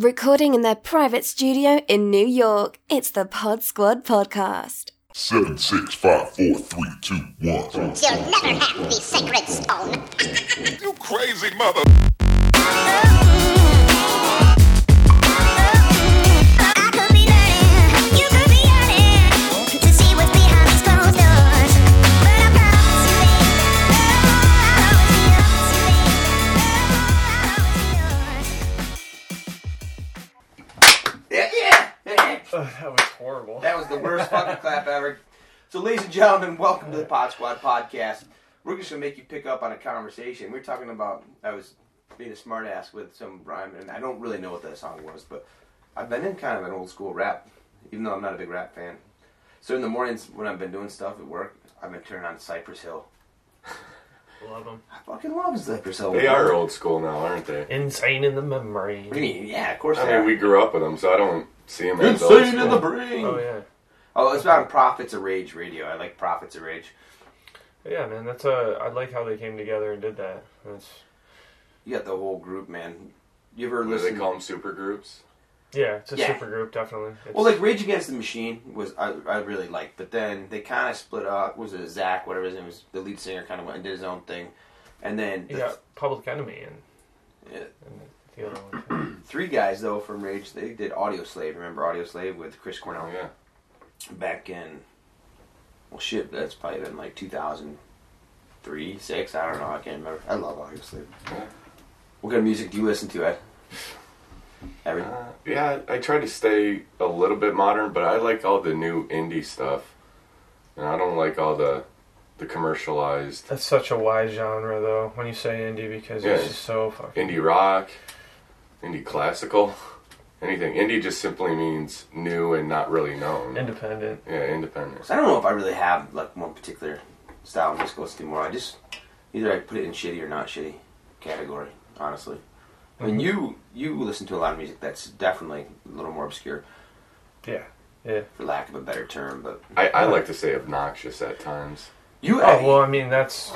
Recording in their private studio in New York, it's the Pod Squad Podcast. 7, 6, 5, 4, 3, 2, 1. You'll never have the sacred stone. You crazy mother. I could be learning, you could be hurting, to see what's behind these closed doors. But I promise you, that was horrible. That was the worst fucking clap ever. So, ladies and gentlemen, welcome to the Pod Squad Podcast. We're just going to make you pick up on a conversation. We're talking about, I was being a smartass with some rhyme, and I don't really know what that song was, but I've been in kind of an old school rap, even though I'm not a big rap fan. So in the mornings when I've been doing stuff at work, I've been turning on Cypress Hill. Love them. I fucking love Cypress Hill. They are old school now, aren't they? Insane in the memory. What do you mean? Yeah, of course they are. I mean, we grew up with them, so I don't... See him as Insane in the brain. Oh yeah. Oh, it's about Prophets of Rage radio. I like Prophets of Rage. Yeah, man, that's I like how they came together and did that. That's. You got the whole group, man. You ever listen? Do they call them super groups? Yeah, it's a super group, definitely. It's... Well, like Rage Against the Machine was I really liked, but then they kind of split up. Was it Zach? Whatever his name was, the lead singer kind of went and did his own thing, and then you got Public Enemy and the other one. Three guys, though, from Rage, they did Audioslave. Remember Audioslave with Chris Cornell? Yeah. Back in, well, shit, that's probably been like 2003, 6, I don't know, I can't remember. I love Audioslave. Yeah. What kind of music do you listen to, Ed? Yeah, I try to stay a little bit modern, but I like all the new indie stuff. And I don't like all the commercialized. That's such a wide genre, though, when you say indie, because it's just so fucking... Indie rock... Indie classical, anything. Indie just simply means new and not really known. Independent. Yeah, independent. I don't know if I really have like one particular style of music I listen to more. I just, either I put it in shitty or not shitty category, honestly. I mean, you listen to a lot of music that's definitely a little more obscure. Yeah, yeah. For lack of a better term, but... I like to say obnoxious at times. Well, I mean, that's...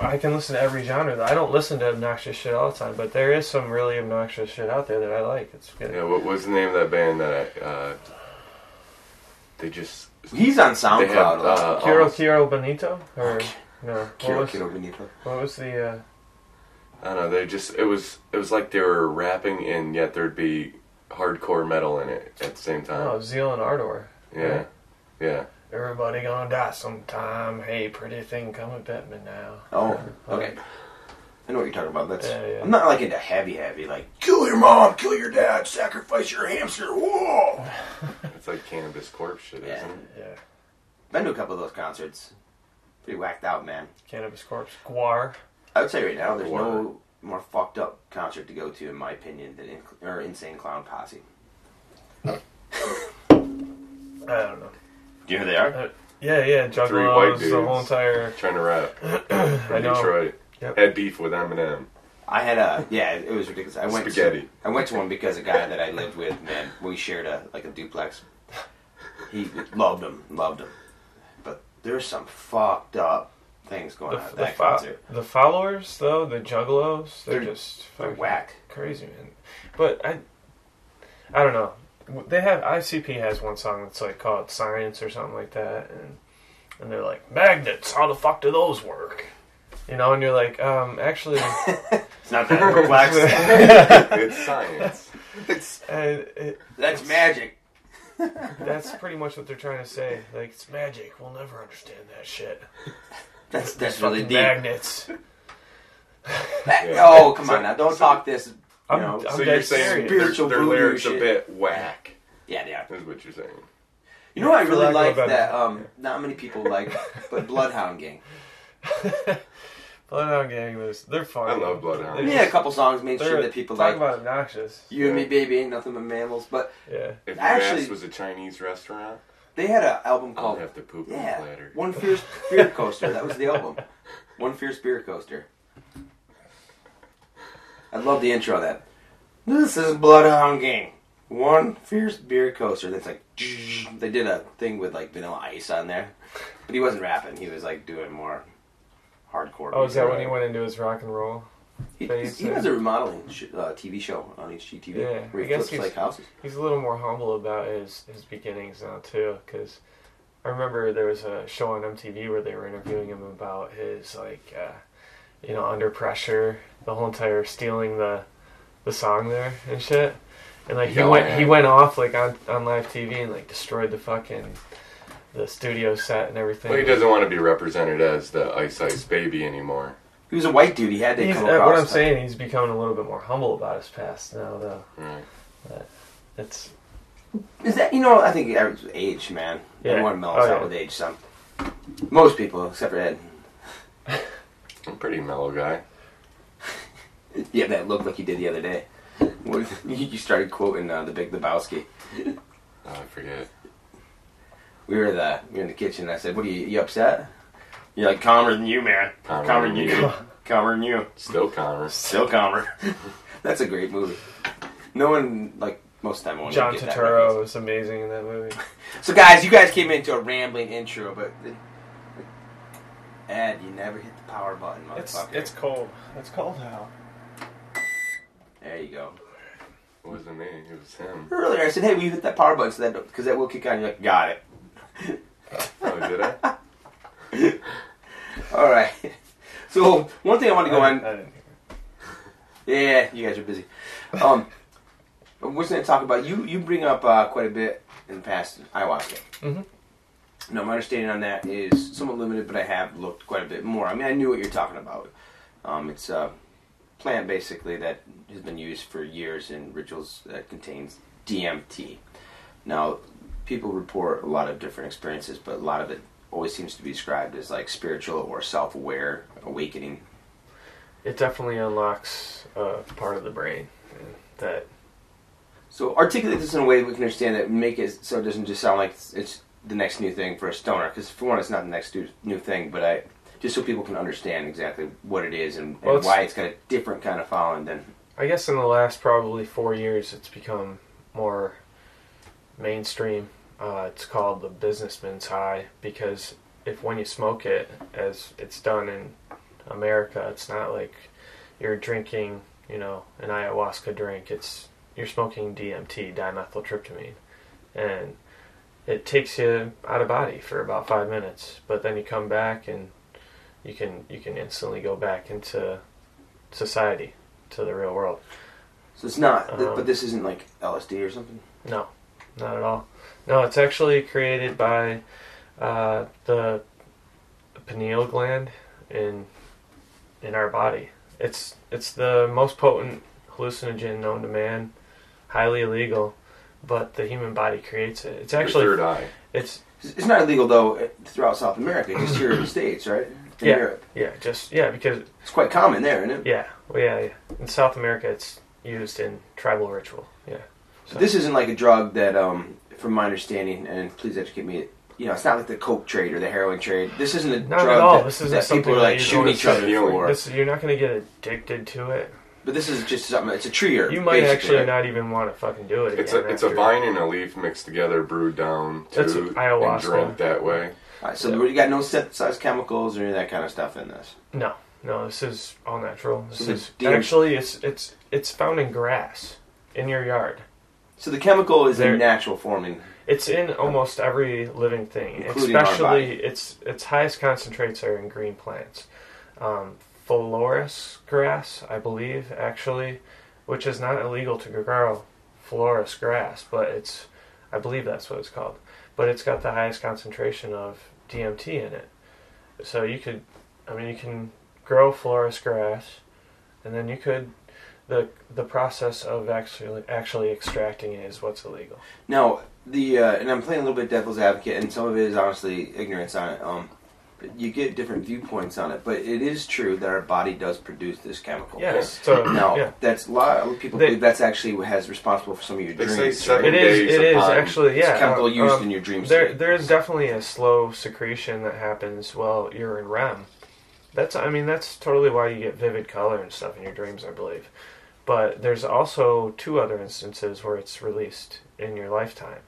I can listen to every genre, though. I don't listen to obnoxious shit all the time, but there is some really obnoxious shit out there that I like. It's good. Yeah, what was the name of that band that they just... He's on SoundCloud. Quiero Bonito? Or, no. Quiero Bonito. What was the... I don't know, they just... It was like they were rapping, and yet there'd be hardcore metal in it at the same time. Oh, Zeal and Ardor. Yeah, yeah. Everybody gonna die sometime. Hey, pretty thing, come and pet me now. Oh, okay. I know what you're talking about. That's. Yeah. I'm not like into heavy, like kill your mom, kill your dad, sacrifice your hamster. Whoa! It's like Cannabis Corpse shit, isn't it? Yeah. Been to a couple of those concerts. Pretty whacked out, man. Cannabis Corpse, GWAR. I would say right now, there's no more fucked up concert to go to, in my opinion, than Insane Clown Posse. I don't know. Do you know who they are? Yeah, Juggalos, three white dudes, the whole entire... Trying to rap. From Detroit. Yep. Had beef with Eminem. I had it was ridiculous. I went to one because a guy that I lived with, man, we shared a duplex. He loved him. But there's some fucked up things going on at that concert. The followers, though, the Juggalos, they're whack. Crazy, man. But I don't know. They have ICP has one song that's like called Science or something like that, and they're like magnets. How the fuck do those work? You know, and you're like, actually, it's not that complex. It's science. That's magic. That's pretty much what they're trying to say. Like it's magic. We'll never understand that shit. That's really deep. Magnets. Oh come on now! Don't talk this. So you're saying their lyrics a bit whack. Yeah, they are. That's what you're saying. You know what I really like that not many people like, but Bloodhound Gang. Bloodhound Gang was... They're fun. I love Bloodhound Gang. Yeah, a couple songs made sure that people like... Talk about obnoxious. You and me, baby, ain't nothing but mammals, but... Yeah. If Grass was a Chinese restaurant... They had an album called... I'll have to poop on the platter. One Fierce Beer Coaster. That was the album. One Fierce Beer Coaster. I love the intro of that. This is Bloodhound Gang. One Fierce Beer Coaster. That's like... They did a thing with like Vanilla Ice on there. But he wasn't rapping. He was like doing more hardcore. Oh, is that when he went into his rock and roll? He has a remodeling TV show on HGTV. Yeah, where he flips like houses. He's a little more humble about his beginnings now too, because I remember there was a show on MTV where they were interviewing him about his Under Pressure, the whole entire stealing the song there and shit. And like he went off like on live TV and like destroyed the fucking the studio set and everything. Well, he doesn't want to be represented as the Ice Baby anymore. He was a white dude. He had to come across. What I'm saying, he's becoming a little bit more humble about his past now, though. Right. But it's. Is that I think age, man. Yeah. Everyone mellows out with age. Some. Most people, except for Ed. I'm a pretty mellow guy. Yeah, that looked like you did the other day. You started quoting The Big Lebowski. Oh, I forget. We were in the kitchen. And I said, "What are you upset?" You're like, calmer than you, man. Calmer than you. Calmer than you. Still calmer. That's a great movie. No one, most of the time, won't John Turturro was amazing in that movie. So, guys, you guys came into a rambling intro, but... Ed, you never hit the power button, motherfucker. It's cold. It's cold now. There you go. It wasn't me. It was him. Earlier, I said, hey, will you hit that power button because that will kick on. You're like, got it. Oh, did I? All right. So one thing I want to go on. Yeah, you guys are busy. We're going to talk about you bring up quite a bit in the past ayahuasca. Mm-hmm. Now my understanding on that is somewhat limited, but I have looked quite a bit more. I mean, I knew what you're talking about. It's a plant basically that has been used for years in rituals that contains DMT. Now people report a lot of different experiences, but a lot of it always seems to be described as like spiritual or self-aware awakening. It definitely unlocks part of the brain. That. So articulate this in a way that we can understand that, make it so it doesn't just sound like it's the next new thing for a stoner. Because for one, it's not the next new thing, but just so people can understand exactly what it is and why it's got a different kind of following than. I guess in the last probably 4 years, it's become more mainstream. It's called the businessman's high because when you smoke it, as it's done in America, it's not like you're drinking, an ayahuasca drink. You're smoking DMT, dimethyltryptamine, and it takes you out of body for about 5 minutes. But then you come back and you can instantly go back into society, to the real world. So it's not, but this isn't like LSD or something? No, not at all. No, it's actually created by the pineal gland in our body. It's the most potent hallucinogen known to man, highly illegal, but the human body creates it. It's actually your third eye. It's not illegal though throughout South America, just here in the States, right? In Europe. Yeah, because it's quite common there, isn't it? Yeah. Well, yeah. In South America, it's used in tribal ritual. Yeah. So this isn't like a drug that from my understanding, and please educate me, it's not like the coke trade or the heroin trade. This isn't that people are like shooting each other for. You're not going to get addicted to it. But this is just something, it's a tree herb. You might actually not even want to fucking do it. It's a vine and a leaf mixed together, brewed down to ayahuasca. And drunk that way. All right, so you got no synthesized chemicals or any of that kind of stuff in this? No, this is all natural. This it's found in grass in your yard. So the chemical is in natural forming. It's in almost every living thing, including especially its highest concentrates are in green plants, florist grass, I believe, actually, which is not illegal to grow florist grass, but I believe that's what it's called. But it's got the highest concentration of DMT in it, so you can grow florist grass, and then you could. The process of actually extracting it is what's illegal. Now, and I'm playing a little bit devil's advocate, and some of it is honestly ignorance on it. You get different viewpoints on it, but it is true that our body does produce this chemical. Yes. So, now, that's a lot of people believe that's actually what has responsible for some of your dreams. Say 7 days it is actually, yeah. It's chemical used in your dreams. There is definitely a slow secretion that happens while you're in REM. That's totally why you get vivid color and stuff in your dreams, I believe. But there's also 2 other instances where it's released in your lifetime.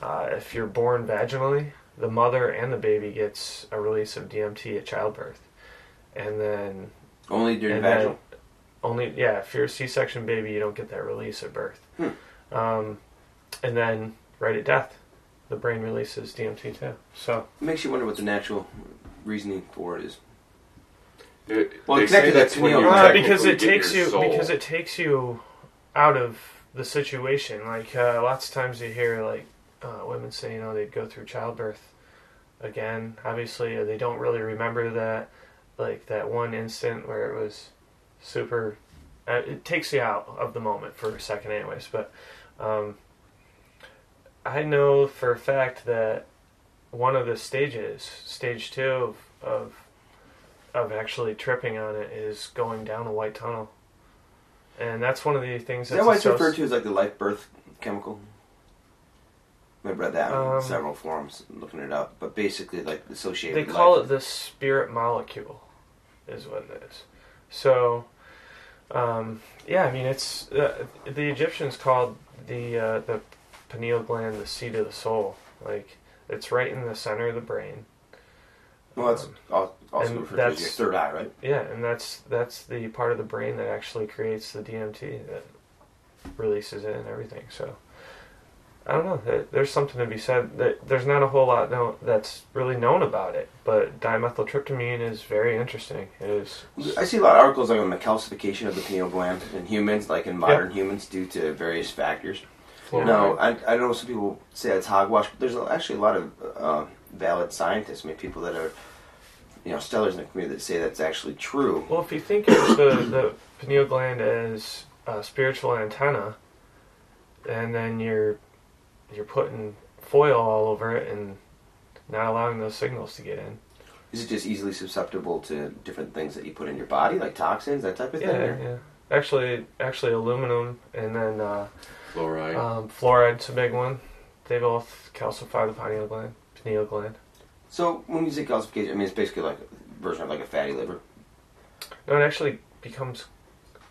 If you're born vaginally, the mother and the baby gets a release of DMT at childbirth. And then... Only during vaginal? Only, yeah, if you're a C-section baby, you don't get that release at birth. Hmm. And then right at death, the brain releases DMT too. So it makes you wonder what the natural reasoning for it is. Well, exactly that's when because it takes you out of the situation. Like lots of times you hear like women say, you know, they'd go through childbirth again. Obviously, they don't really remember that, like that one instant where it was super. It takes you out of the moment for a second, anyways. But I know for a fact that one of the stages, stage 2 of actually tripping on it is going down a white tunnel. And that's one of the things that's... Is that why it's referred to as like the life birth chemical? I've read that on several forums, looking it up. But basically, like, associated with life. They call it the spirit molecule, is what it is. So, yeah, I mean, it's... the Egyptians called the pineal gland the seat of the soul. Like, it's right in the center of the brain. Well, that's also referred to as your third eye, right? Yeah, and that's the part of the brain that actually creates the DMT that releases it and everything. So, I don't know. There's something to be said. There's not a whole lot that's really known about it, but dimethyltryptamine is very interesting. It is. I see a lot of articles like on the calcification of the pineal gland in humans, like in modern humans, due to various factors. Yeah. No, I know some people say that's hogwash, but there's actually a lot of... valid scientists, I mean, people that are, you know, stellars in the community that say that's actually true. Well, if you think of the pineal gland as a spiritual antenna, and then you're putting foil all over it and not allowing those signals to get in. Is it just easily susceptible to different things that you put in your body, like toxins, that type of thing? Yeah. Actually, aluminum and then fluoride. Fluoride's a big one. They both calcify the pineal gland. So when you say calcification, I mean it's basically like a version of like a fatty liver. No, it actually becomes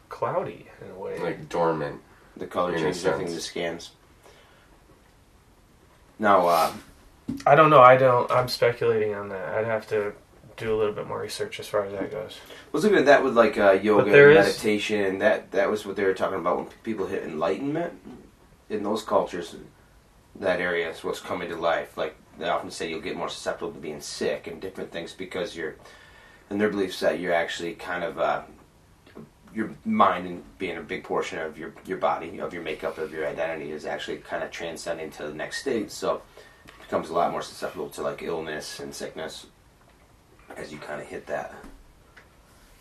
cloudy in a way, like dormant. The color changes, everything just scans. Now, I don't know. I'm speculating on that. I'd have to do a little bit more research as far as that goes. Well, looking at that with like yoga and meditation, and that was what they were talking about when people hit enlightenment in those cultures. That area is what's coming to life, like. They often say you'll get more susceptible to being sick and different things because you're, in their beliefs that you're actually kind of, your mind and being a big portion of your body, of your makeup, of your identity is actually kind of transcending to the next stage. So it becomes a lot more susceptible to like illness and sickness as you kind of hit that.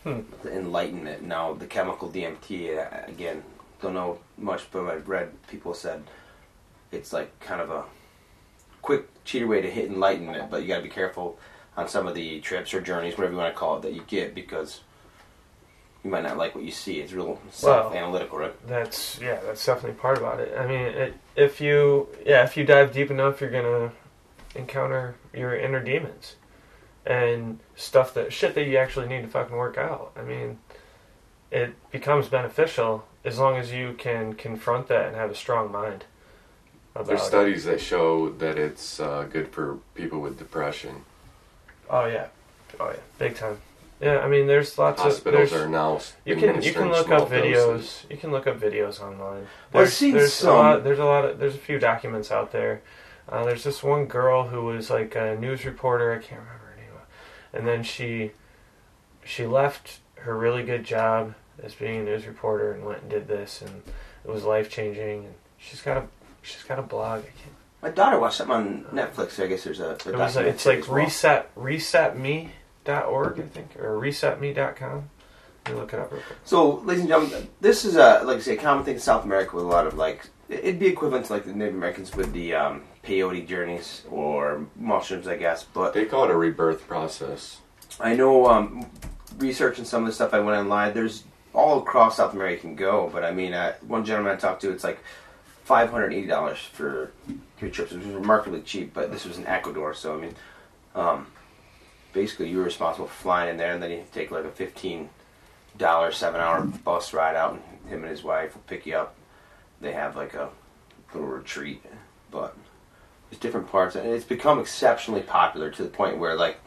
The enlightenment. Now the chemical DMT, again, don't know much, but I've read people said it's like kind of a quick cheater way to hit enlightenment, but you got to be careful on some of the trips or journeys, whatever you want to call it, that you get because you might not like what you see. It's real self-analytical, right? That's definitely part about it. I mean, if you dive deep enough, you're gonna encounter your inner demons and shit that you actually need to fucking work out. I mean, it becomes beneficial as long as you can confront that and have a strong mind. There's studies that show that it's good for people with depression. Oh yeah, big time. Yeah, I mean, there's lots of hospitals are now. You can look up videos. You can look up videos online. There's a few documents out there. There's this one girl who was like a news reporter. I can't remember her name. And then she left her really good job as being a news reporter and went and did this, and it was life changing. And she's got a blog. My daughter watched something on Netflix. So I guess there's a it's like Reset.me.org, I think, or Reset.me.com. You look it up real quick. So, ladies and gentlemen, this is a common thing in South America with a lot of like it'd be equivalent to like the Native Americans with the peyote journeys or mushrooms, I guess. But they call it a rebirth process. I know researching some of the stuff I went online. There's all across South America you can go, but I mean, one gentleman I talked to, it's like $580 for 3 trips, which was remarkably cheap, but this was in Ecuador, so I mean, basically you were responsible for flying in there, and then you had to take like a $15, 7-hour bus ride out, and him and his wife will pick you up. They have like a little retreat, but there's different parts, and it's become exceptionally popular to the point where like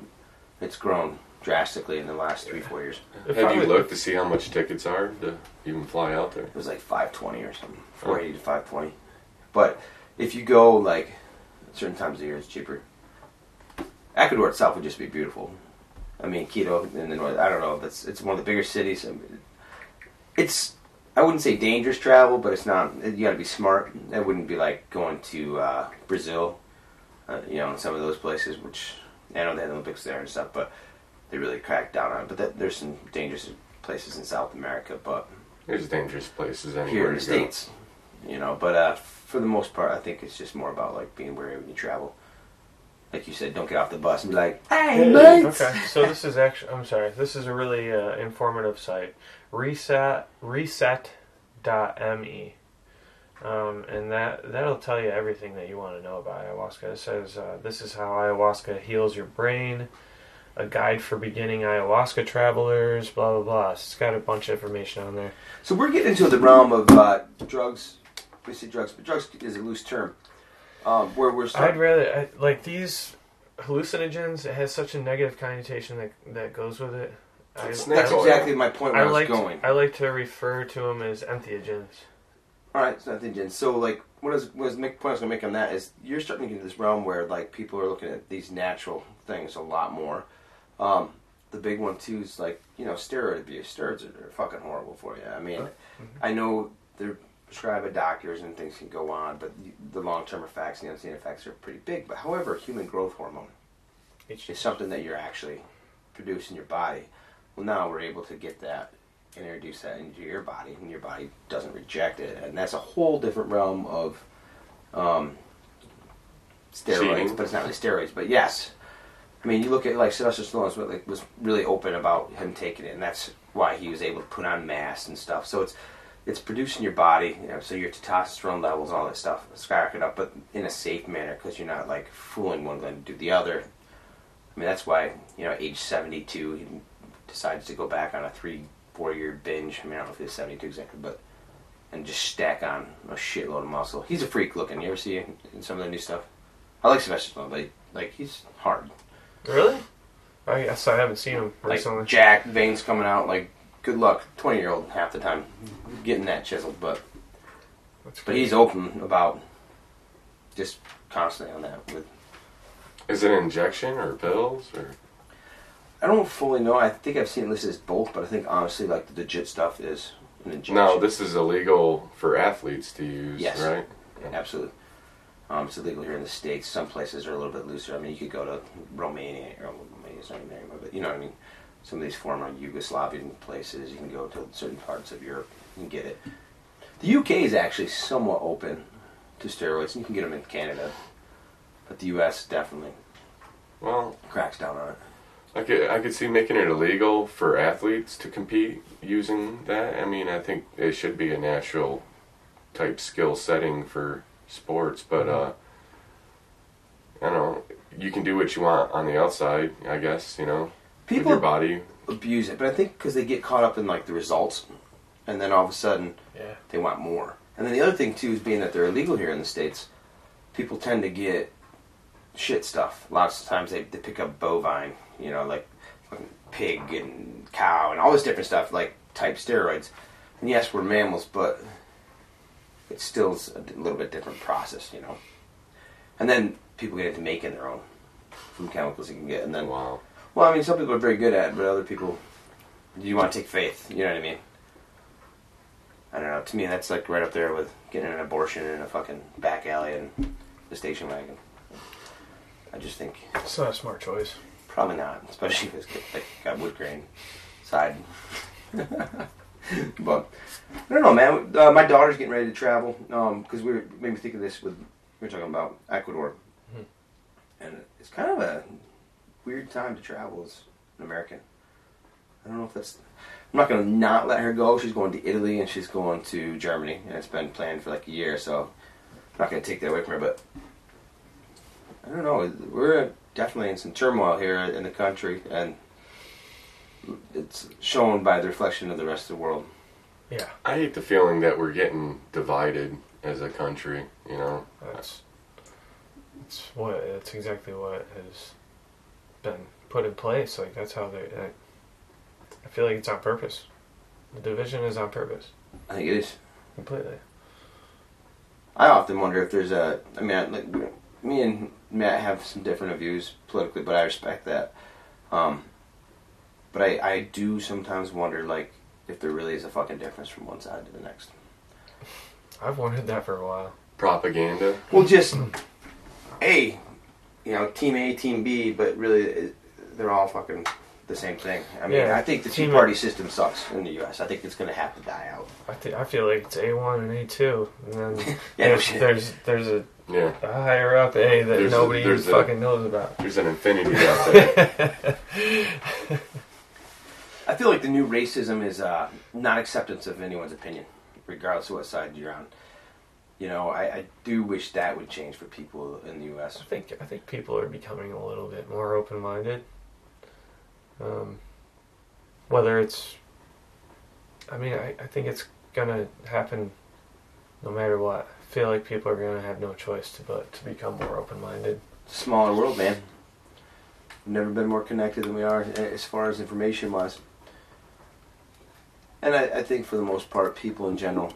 it's grown drastically in the last 3-4 years. Have you looked to see how much tickets are to even fly out there? It was like $520 or something, $480 to $520. But if you go like certain times of year, it's cheaper. Ecuador itself would just be beautiful. I mean, Quito in the north. I don't know. It's one of the bigger cities. I mean, it's, I wouldn't say dangerous travel, but it's not. You got to be smart. It wouldn't be like going to Brazil, you know, and some of those places, which I know they had the Olympics there and stuff, but they really cracked down on it. But there's some dangerous places in South America, but there's dangerous places anywhere here in the States, you know. But for the most part, I think it's just more about like being wary when you travel. Like you said, don't get off the bus and be like, hey, mates. Okay, so this is actually, I'm sorry, this is a really informative site. Reset.me. And that'll tell you everything that you want to know about ayahuasca. It says, this is how ayahuasca heals your brain, a guide for beginning ayahuasca travelers, blah, blah, blah. So it's got a bunch of information on there. So we're getting into the realm of drugs. We say drugs, but drugs is a loose term. Where we're starting. I'd rather like these hallucinogens. It has such a negative connotation that goes with it. That's exactly my point. I like to refer to them as entheogens. All right, it's entheogens. So like, what is the point I was going to make on that is you're starting to get into this realm where like people are looking at these natural things a lot more. The big one too is like, you know, steroid abuse. Steroids are fucking horrible for you. I mean, I know they're prescribed by doctors and things can go on, but the long-term effects and the unseen effects are pretty big. But however, human growth hormone is something that you're actually producing in your body. Well, now we're able to get that and introduce that into your body, and your body doesn't reject it. And that's a whole different realm of steroids, but it's not really steroids. But yes, I mean, you look at like Sylvester Stallone was really open about him taking it, and that's why he was able to put on mass and stuff. So it's producing your body, you know, so your testosterone levels and all that stuff skyrocket up, but in a safe manner because you're not, like, fooling one gland to do the other. I mean, that's why, you know, age 72, he decides to go back on a 3-4 year binge. I mean, I don't know if he was 72 exactly, but, and just stack on a shitload of muscle. He's a freak looking. You ever see him in some of the new stuff? I like Sylvester Stallone, but, he's hard. Really? I guess I haven't seen him recently. Like, jacked, veins coming out, like, good luck, 20-year-old half the time getting that chiseled, but he's open about just constantly on that. Is it an injection or pills or? I don't fully know. I think I've seen it listed as both, but I think honestly, like the legit stuff is an injection. No, this is illegal for athletes to use, yes, right? Yeah, absolutely. It's illegal here in the States. Some places are a little bit looser. I mean, you could go to Romania, or Romania's not even there anymore, but you know what I mean. Some of these former Yugoslavian places, you can go to certain parts of Europe and get it. The UK is actually somewhat open to steroids, and you can get them in Canada. But the US definitely cracks down on it. I could see making it illegal for athletes to compete using that. I mean, I think it should be a natural type skill setting for sports, but I don't know. You can do what you want on the outside, I guess, you know. People with your body abuse it, but I think because they get caught up in like the results, and then all of a sudden they want more. And then the other thing too is being that they're illegal here in the States, people tend to get shit stuff. Lots of times they pick up bovine, you know, like pig and cow and all this different stuff, like type steroids. And yes, we're mammals, but it still is a little bit different process, you know. And then people get into making their own food chemicals you can get, and then well, I mean, some people are very good at it, but other people, you want to take faith, you know what I mean? I don't know, to me that's like right up there with getting an abortion in a fucking back alley and the station wagon. I just think it's not a smart choice. Probably not, especially if it's got wood grain side. But, I don't know, man. My daughter's getting ready to travel, because made me think of this we were talking about Ecuador. Mm-hmm. And it's kind of a weird time to travel as an American. I don't know if that's... I'm not going to not let her go. She's going to Italy and she's going to Germany. And it's been planned for like a year, so I'm not going to take that away from her. But I don't know. We're definitely in some turmoil here in the country. And it's shown by the reflection of the rest of the world. Yeah. I hate the feeling that we're getting divided as a country, you know? That's exactly what it is. Been put in place. Like, that's how they... I feel like it's on purpose. The division is on purpose. I think it is. Completely. I often wonder if there's a... I mean, me and Matt have some different views politically, but I respect that. But I do sometimes wonder, like, if there really is a fucking difference from one side to the next. I've wondered that for a while. Propaganda? Well, just, A, you know, team A, team B, but really, they're all fucking the same thing. I mean, yeah, I think the two-party system sucks in the U.S. I think it's going to have to die out. I feel like it's A1 and A2, and then yeah, there's a... Yeah. A higher up A that nobody knows about. There's an infinity out there. I feel like the new racism is not acceptance of anyone's opinion, regardless of what side you're on. You know, I do wish that would change for people in the U.S. I think people are becoming a little bit more open-minded. Whether it's... I mean, I think it's going to happen no matter what. I feel like people are going to have no choice but to become more open-minded. It's a smaller world, man. We've never been more connected than we are as far as information-wise. And I think for the most part, people in general,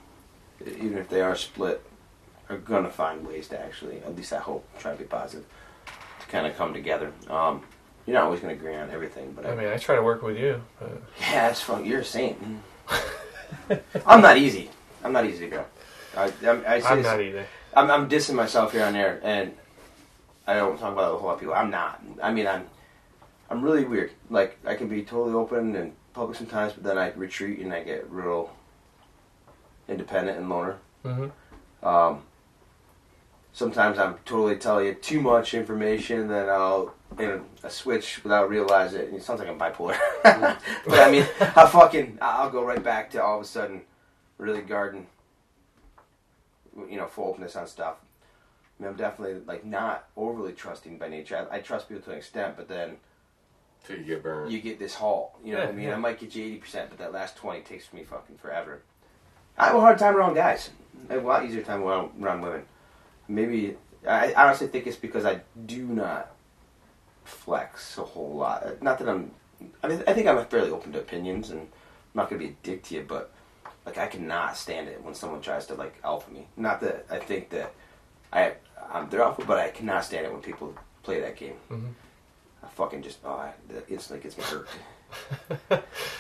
even if they are split, are going to find ways to actually, at least I hope, try to be positive, to kind of come together. You're not always going to agree on everything. But I mean, I try to work with you. But... Yeah, that's fun. You're a saint. I'm not easy. I'm not easy to go. I'm not either. I'm dissing myself here on air, and I don't talk about it with a whole lot of people. I'm not. I mean, I'm really weird. Like, I can be totally open and public sometimes, but then I retreat and I get real independent and loner. Mm-hmm. Sometimes I'm totally telling you too much information, then I'll switch without realizing it. It sounds like I'm bipolar. But I mean, I'll go right back to all of a sudden really guarding. You know, full openness on stuff. I mean, I'm definitely, like, not overly trusting by nature. I trust people to an extent, but then... Till you get burned. You get this halt. You know what I mean? Yeah. I might get you 80%, but that last 20 takes me fucking forever. I have a hard time around guys. I have a lot easier time around women. Maybe... I honestly think it's because I do not flex a whole lot. Not that I'm... I mean, I think I'm fairly open to opinions, and I'm not going to be a dick to you, but... Like, I cannot stand it when someone tries to, like, alpha me. Not that I think that they're alpha, but I cannot stand it when people play that game. Mm-hmm. I fucking just, that instantly gets me hurt.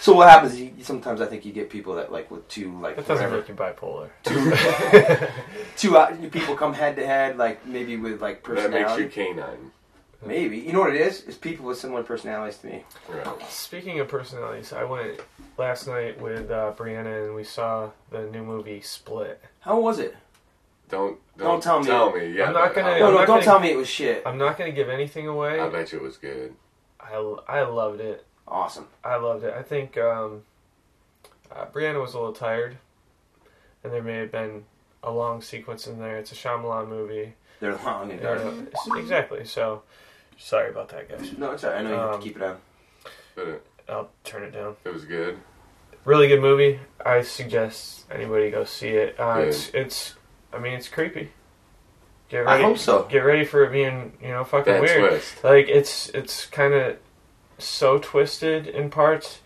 So what happens is sometimes I think you get people that, like, with two, like, that doesn't make you bipolar. Two people come head-to-head, like, maybe with, like, personality. That makes you canine. Maybe. You know what it is? It's people with similar personalities to me. Right. Speaking of personalities, I went last night with Brianna and we saw the new movie Split. How was it? Don't tell me. Yeah, don't tell me it was shit. I'm not going to give anything away. I bet you it was good. I loved it. Awesome. I loved it. I think Brianna was a little tired, and there may have been a long sequence in there. It's a Shyamalan movie. They're long and dark. Exactly. So... Sorry about that, guys. No, it's all right. I know you have to keep it on. I'll turn it down. It was good. Really good movie. I suggest anybody go see it. It's creepy. Get ready, I hope so. Get ready for it being, you know, fucking that weird. Twist. Like, it's kind of so twisted in parts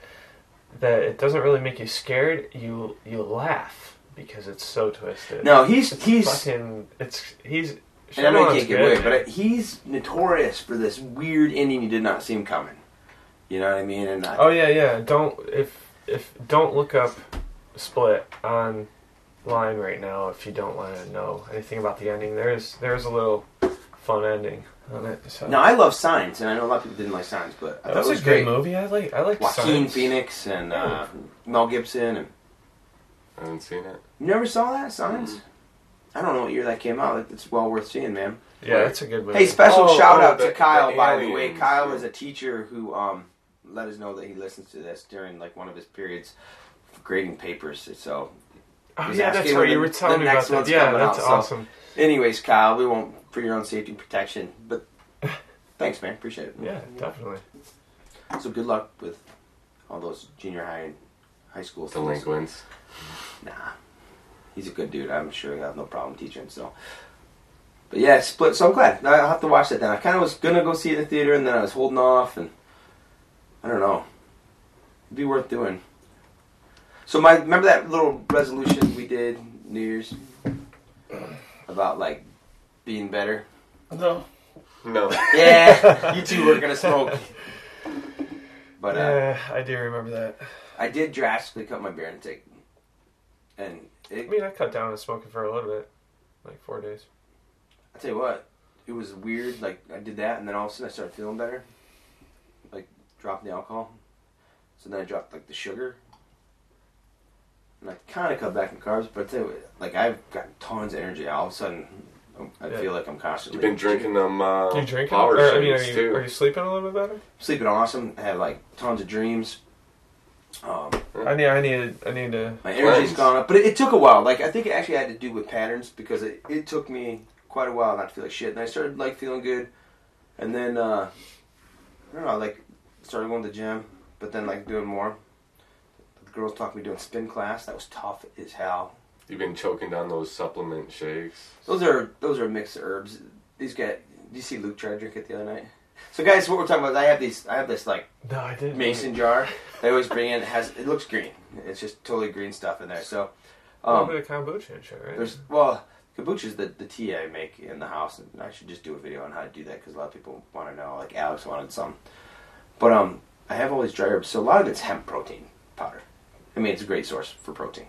that it doesn't really make you scared. You laugh because it's so twisted. No, he's and I know you can't get away, but he's notorious for this weird ending you did not see him coming. You know what I mean? And yeah. Don't look up Split online right now if you don't want to know anything about the ending. There's a little fun ending on it. So. Now I love Signs, and I know a lot of people didn't like Signs, but I thought it was a great movie. I like Joaquin Phoenix and Mel Gibson. And I haven't seen it. You never saw that Signs? Mm-hmm. I don't know what year that came out. It's well worth seeing, man. Yeah, that's a good movie. Hey, special shout-out to Kyle, by the way. Kyle is a teacher who let us know that he listens to this during, like, one of his periods of grading papers. So, that's right. You were telling me about that. Yeah, that's awesome. So, anyways, Kyle, we won't for your own safety and protection. But thanks, man. Appreciate it. Yeah, definitely. So good luck with all those junior high and high school delinquents. Nah. He's a good dude. I'm sure he'll have no problem teaching. So, but yeah, Split. So I'm glad. I'll have to watch that then. I kind of was going to go see it in the theater, and then I was holding off. And I don't know. It'd be worth doing. So my, remember that little resolution we did New Year's about like being better? No. No. Yeah, you two were gonna smoke. But yeah, I do remember that. I did drastically cut my beer intake, and it, I mean, I cut down on smoking for a little bit, like 4 days. I tell you what, it was weird. Like I did that, and then all of a sudden I started feeling better. Like dropping the alcohol, so then I dropped like the sugar, and I kind of cut back on carbs. But I tell you what, like I've gotten tons of energy. All of a sudden, I feel like I'm constantly. You've been drinking them. You drinking? Power or, I mean, are you sleeping a little bit better? Sleeping awesome. I had like tons of dreams. I need to. My energy's gone up, but it took a while. Like I think it actually had to do with patterns because it took me quite a while not to feel like shit, and I started like feeling good, and then I don't know, like started going to the gym, but then like doing more. The girls talked me doing spin class. That was tough as hell. You've been choking down those supplement shakes. Those are mixed herbs. These guys, did you see Luke try to drink it the other night? So guys, what we're talking about is I have this like mason jar they always bring in. It looks green. It's just totally green stuff in there. So a little bit of kombucha and shit, right? Kombucha is the tea I make in the house, and I should just do a video on how to do that because a lot of people want to know. Like Alex wanted some, but I have all these dry herbs. So a lot of it's hemp protein powder. I mean, it's a great source for protein.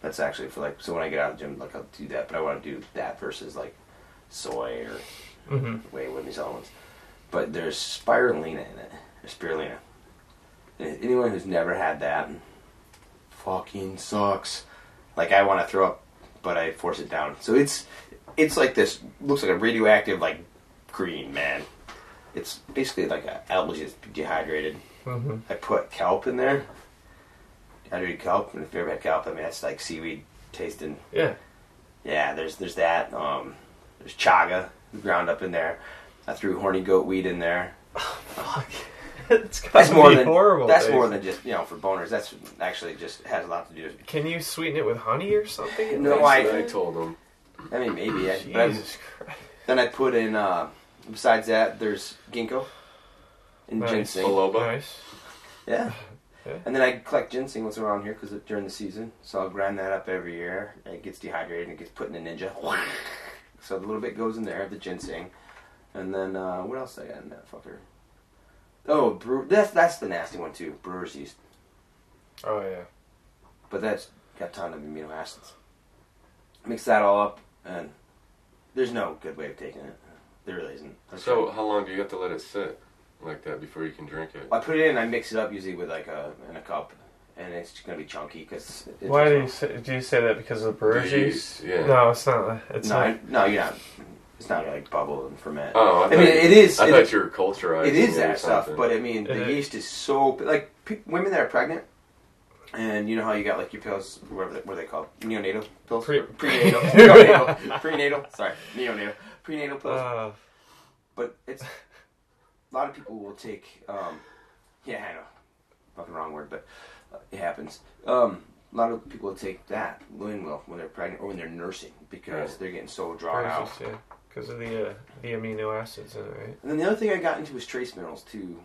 That's actually for like, so when I get out of the gym, like I'll do that. But I want to do that versus like soy or whey, one of these other ones. But there's spirulina in it. There's spirulina. Anyone who's never had that fucking sucks. Like I want to throw up, but I force it down. So it's like this. Looks like a radioactive like green, man. It's basically like an algae that's dehydrated. Mm-hmm. I put kelp in there. I do kelp, and if you ever had kelp, I mean that's like seaweed tasting. Yeah. Yeah. There's that. There's chaga ground up in there. I threw horny goat weed in there. Oh, fuck. That's more than horrible. That's more than just, you know, for boners. That's actually just has a lot to do with it. Can you sweeten it with honey or something? No, I told them. I mean, maybe. Jesus Christ. Then I put in, besides that, there's ginkgo and ginseng. Biloba. Nice. Yeah. Okay. And then I collect ginseng once around here because during the season. So I'll grind that up every year. It gets dehydrated and it gets put in a ninja. So a little bit goes in there, the ginseng. And then, what else I got in that fucker? Oh, that's the nasty one, too. Brewer's yeast. Oh, yeah. But that's got a ton of amino acids. Mix that all up, and there's no good way of taking it. There really isn't. So, how long do you have to let it sit like that before you can drink it? I put it in, I mix it up usually with, like, in a cup. And it's going to be chunky because... Why do you say that? Because of the brewer's yeast? Yeah. No, it's not. No, you're not... It's not like bubble and ferment. Oh, I thought you were culturizing. It is that stuff, but I mean, the yeast is so like women that are pregnant, and you know how you got like your pills, whatever what are they called, neonatal pills, prenatal pills. But it's a lot of people will take. Yeah, I know, fucking wrong word, but it happens. A lot of people will take that when they're pregnant or when they're nursing because they're getting so drawn out. Because of the amino acids in it, right? And then the other thing I got into was trace minerals, too.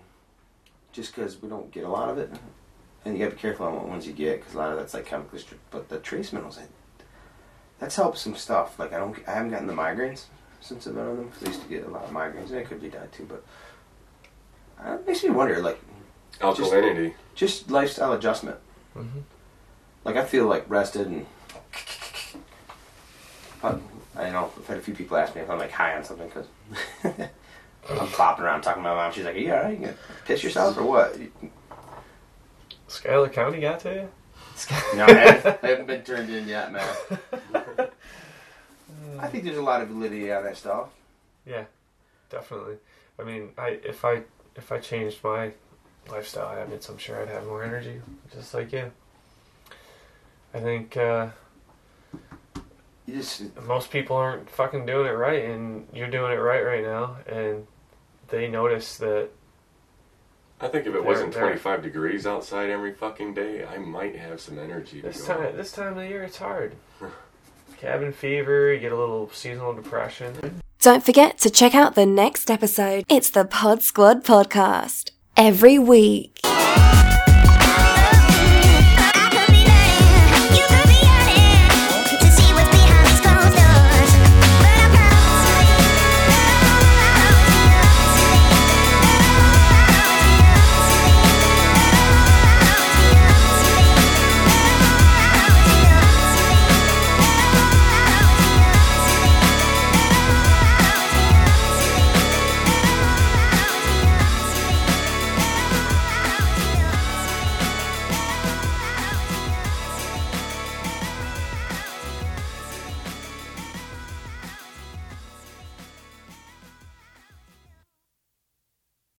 Just because we don't get a lot of it. And you got to be careful on what ones you get, because a lot of that's like chemically stripped. But the trace minerals, that's helped some stuff. Like, I haven't gotten the migraines since I've been on them, because I used to get a lot of migraines. And I could be died, too, but... it makes me wonder, like... Alkalinity. Just lifestyle adjustment. Mm-hmm. Like, I feel, like, rested and... I know, I've had a few people ask me if I'm, like, high on something, because I'm flopping around talking to my mom. She's like, are you all right? You gonna piss yourself or what? Schuyler County got to you? No, I haven't been turned in yet, man. I think there's a lot of validity on that stuff. Yeah, definitely. I mean, if I changed my lifestyle habits, I'm sure I'd have more energy, just like you. I think... most people aren't fucking doing it right, and you're doing it right now, and they notice that. I think if it wasn't 25 degrees outside every fucking day, I might have some energy. This time of the year, it's hard. Cabin fever, you get a little seasonal depression. Don't forget to check out the next episode. It's the Pod Squad Podcast every week.